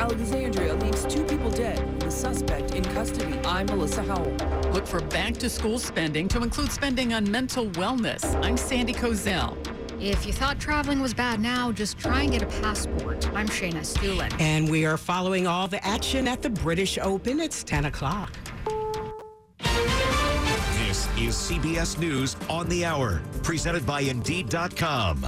Alexandria leaves 2 people dead and the suspect in custody. I'm Melissa Howell. Look for back-to-school spending to include spending on mental wellness. I'm Sandy Kozell. If you thought traveling was bad now, just try and get a passport. I'm Shayna Stulen. And we are following all the action at the British Open. It's 10 o'clock. This is CBS News on the Hour, presented by Indeed.com.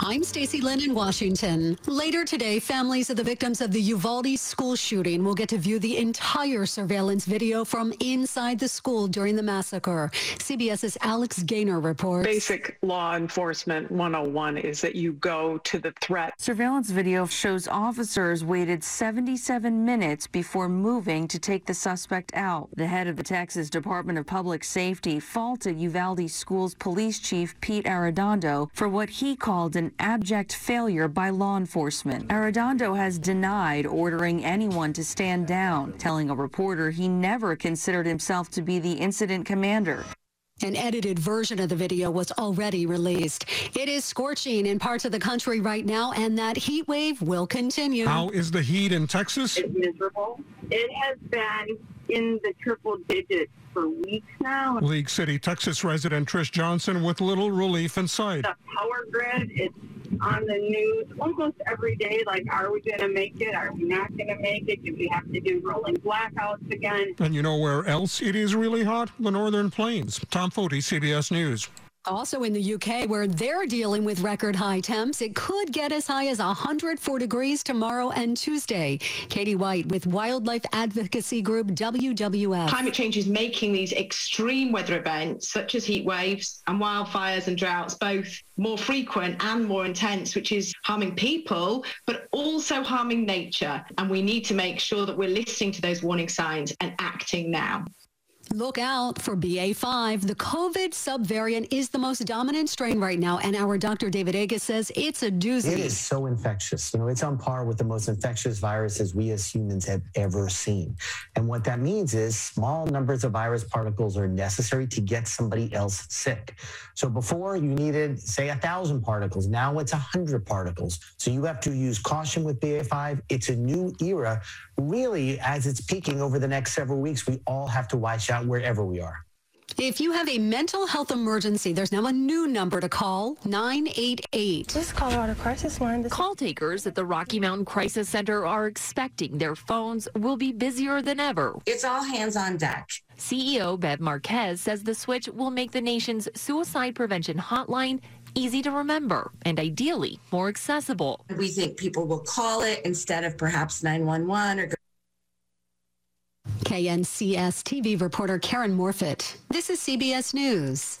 I'm Stacy Lynn in Washington. Later today, families of the victims of the Uvalde school shooting will get to view the entire surveillance video from inside the school during the massacre. CBS's Alex Gaynor reports. Basic law enforcement 101 is that you go to the threat. Surveillance video shows officers waited 77 minutes before moving to take the suspect out. The head of the Texas Department of Public Safety faulted Uvalde School's police chief Pete Arredondo for what he called an abject failure by law enforcement. Arredondo has denied ordering anyone to stand down, telling a reporter he never considered himself to be the incident commander. An edited version of the video was already released. It is scorching in parts of the country right now, and that heat wave will continue. How is the heat in Texas? It's miserable. It has been in the triple digits for weeks now. League City, Texas resident Trish Johnson with little relief in sight. The power grid is on the news almost every day, like, are we going to make it? Are we not going to make it? Do we have to do rolling blackouts again? And you know where else it is really hot? The Northern Plains. Tom Foti, CBS News. Also in the UK, where they're dealing with record high temps, it could get as high as 104 degrees tomorrow and Tuesday. Katie White with wildlife advocacy group WWL. Climate change is making these extreme weather events, such as heat waves and wildfires and droughts, both more frequent and more intense, which is harming people, but also harming nature. And we need to make sure that we're listening to those warning signs and acting now. Look out for BA.5. The COVID subvariant is the most dominant strain right now, and our Dr. David Agus says it's a doozy. It is so infectious. You know, it's on par with the most infectious viruses we as humans have ever seen. And what that means is small numbers of virus particles are necessary to get somebody else sick. So before you needed, say, 1,000 particles. Now it's 100 particles. So you have to use caution with BA.5. It's a new era. Really, as it's peaking over the next several weeks, we all have to watch out wherever we are. If you have a mental health emergency, there's now a new number to call, 988. This is Colorado Crisis Line. Call takers at the Rocky Mountain Crisis Center are expecting their phones will be busier than ever. It's all hands on deck. CEO Bev Marquez says the switch will make the nation's suicide prevention hotline easy to remember and ideally more accessible. We think people will call it instead of perhaps 911 or go. KNCS TV reporter Karen Morfitt. This is CBS News.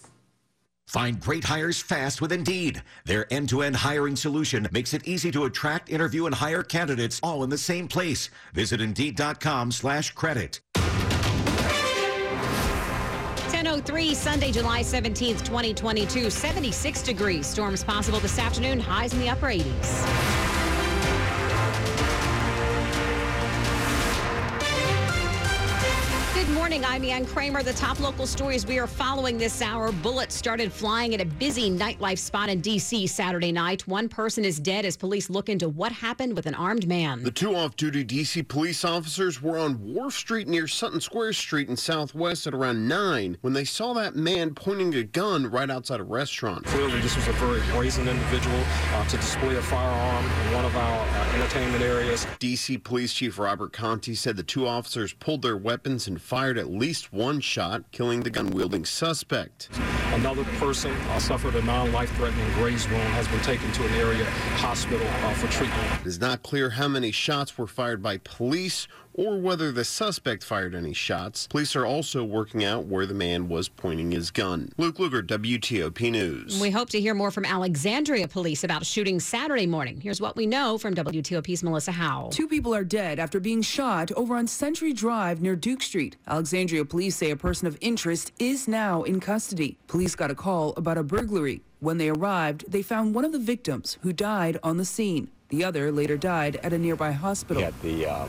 Find great hires fast with Indeed. Their end-to-end hiring solution makes it easy to attract, interview, and hire candidates all in the same place. Visit Indeed.com/credit. 10:03, Sunday, July 17th, 2022, 76 degrees. Storms possible this afternoon, highs in the upper 80s. Good morning, I'm Ann Kramer. The top local stories we are following this hour. Bullets started flying at a busy nightlife spot in D.C. Saturday night. One person is dead as police look into what happened with an armed man. The 2 off-duty D.C. police officers were on Wharf Street near Sutton Square Street in Southwest at around 9 when they saw that man pointing a gun right outside a restaurant. Clearly, this was a very brazen individual to display a firearm in one of our entertainment areas. D.C. Police Chief Robert Conti said the 2 officers pulled their weapons and fired at least one shot, killing the gun-wielding suspect. Another person suffered a non-life-threatening graze wound, has been taken to an area hospital for treatment. It is not clear how many shots were fired by police or whether the suspect fired any shots. Police are also working out where the man was pointing his gun. Luke Luger, WTOP News. We hope to hear more from Alexandria police about shooting Saturday morning. Here's what we know from WTOP's Melissa Howell. 2 people are dead after being shot over on Century Drive near Duke Street. Alexandria police say a person of interest is now in custody. Police got a call about a burglary. When they arrived, they found one of the victims who died on the scene. The other later died at a nearby hospital. We had the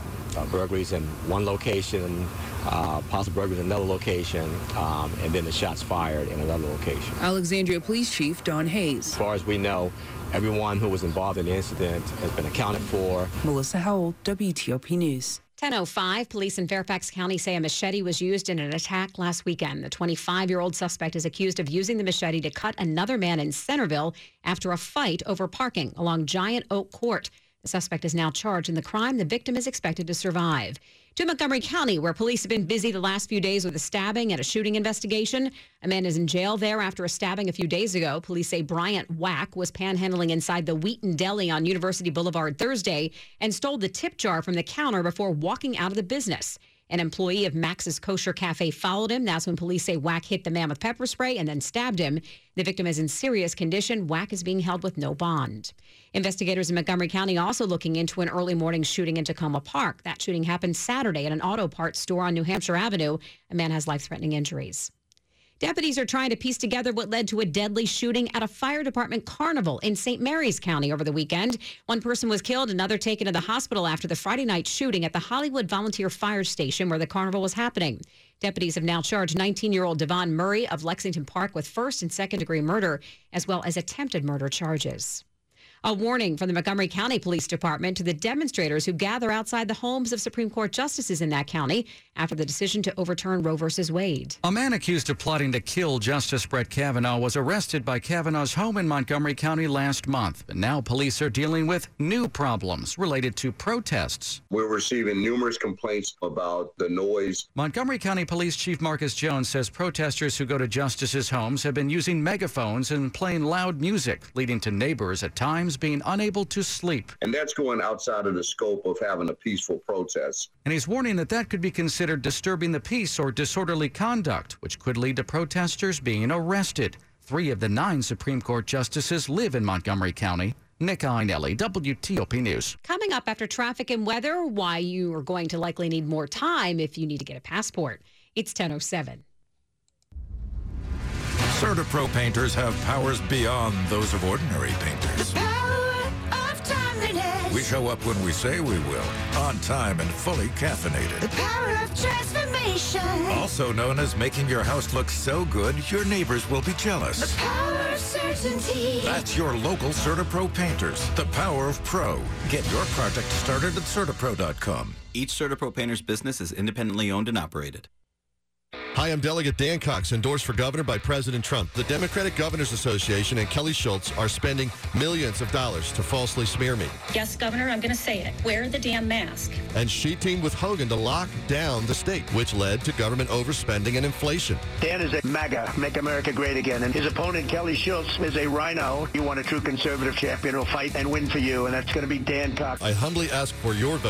burglaries in one location, possible burglaries in another location, and then the shots fired in another location. Alexandria Police Chief Don Hayes. As far as we know, everyone who was involved in the incident has been accounted for. Melissa Howell, WTOP News. 10:05, police in Fairfax County say a machete was used in an attack last weekend. The 25-year-old suspect is accused of using the machete to cut another man in Centerville after a fight over parking along Giant Oak Court. The suspect is now charged in the crime. The victim is expected to survive. To Montgomery County, where police have been busy the last few days with a stabbing and a shooting investigation. A man is in jail there after a stabbing a few days ago. Police say Bryant Wack was panhandling inside the Wheaton Deli on University Boulevard Thursday and stole the tip jar from the counter before walking out of the business. An employee of Max's Kosher Cafe followed him. That's when police say Wack hit the man with pepper spray and then stabbed him. The victim is in serious condition. Wack is being held with no bond. Investigators in Montgomery County also looking into an early morning shooting in Tacoma Park. That shooting happened Saturday at an auto parts store on New Hampshire Avenue. A man has life-threatening injuries. Deputies are trying to piece together what led to a deadly shooting at a fire department carnival in St. Mary's County over the weekend. One person was killed, another taken to the hospital after the Friday night shooting at the Hollywood Volunteer Fire Station where the carnival was happening. Deputies have now charged 19-year-old Devon Murray of Lexington Park with first and second-degree murder, as well as attempted murder charges. A warning from the Montgomery County Police Department to the demonstrators who gather outside the homes of Supreme Court justices in that county after the decision to overturn Roe v. Wade. A man accused of plotting to kill Justice Brett Kavanaugh was arrested by Kavanaugh's home in Montgomery County last month. But now police are dealing with new problems related to protests. We're receiving numerous complaints about the noise. Montgomery County Police Chief Marcus Jones says protesters who go to justices' homes have been using megaphones and playing loud music, leading to neighbors at times being unable to sleep. And that's going outside of the scope of having a peaceful protest. And he's warning that that could be considered disturbing the peace or disorderly conduct, which could lead to protesters being arrested. 3 of the 9 Supreme Court justices live in Montgomery County. Nick Ainelli, WTOP News. Coming up after traffic and weather, why you are going to likely need more time if you need to get a passport. It's 10:07. CertaPro Painters have powers beyond those of ordinary painters. The power of timeliness. We show up when we say we will, on time and fully caffeinated. The power of transformation. Also known as making your house look so good, your neighbors will be jealous. The power of certainty. That's your local CertaPro Painters. The power of pro. Get your project started at CertaPro.com. Each CertaPro Painters business is independently owned and operated. Hi, I'm Delegate Dan Cox, endorsed for governor by President Trump. The Democratic Governors Association and Kelly Schultz are spending millions of dollars to falsely smear me. Yes, Governor, I'm going to say it. Wear the damn mask. And she teamed with Hogan to lock down the state, which led to government overspending and inflation. Dan is a MAGA, Make America Great Again, and his opponent, Kelly Schultz, is a rhino. You want a true conservative champion who will fight and win for you, and that's going to be Dan Cox. I humbly ask for your vote.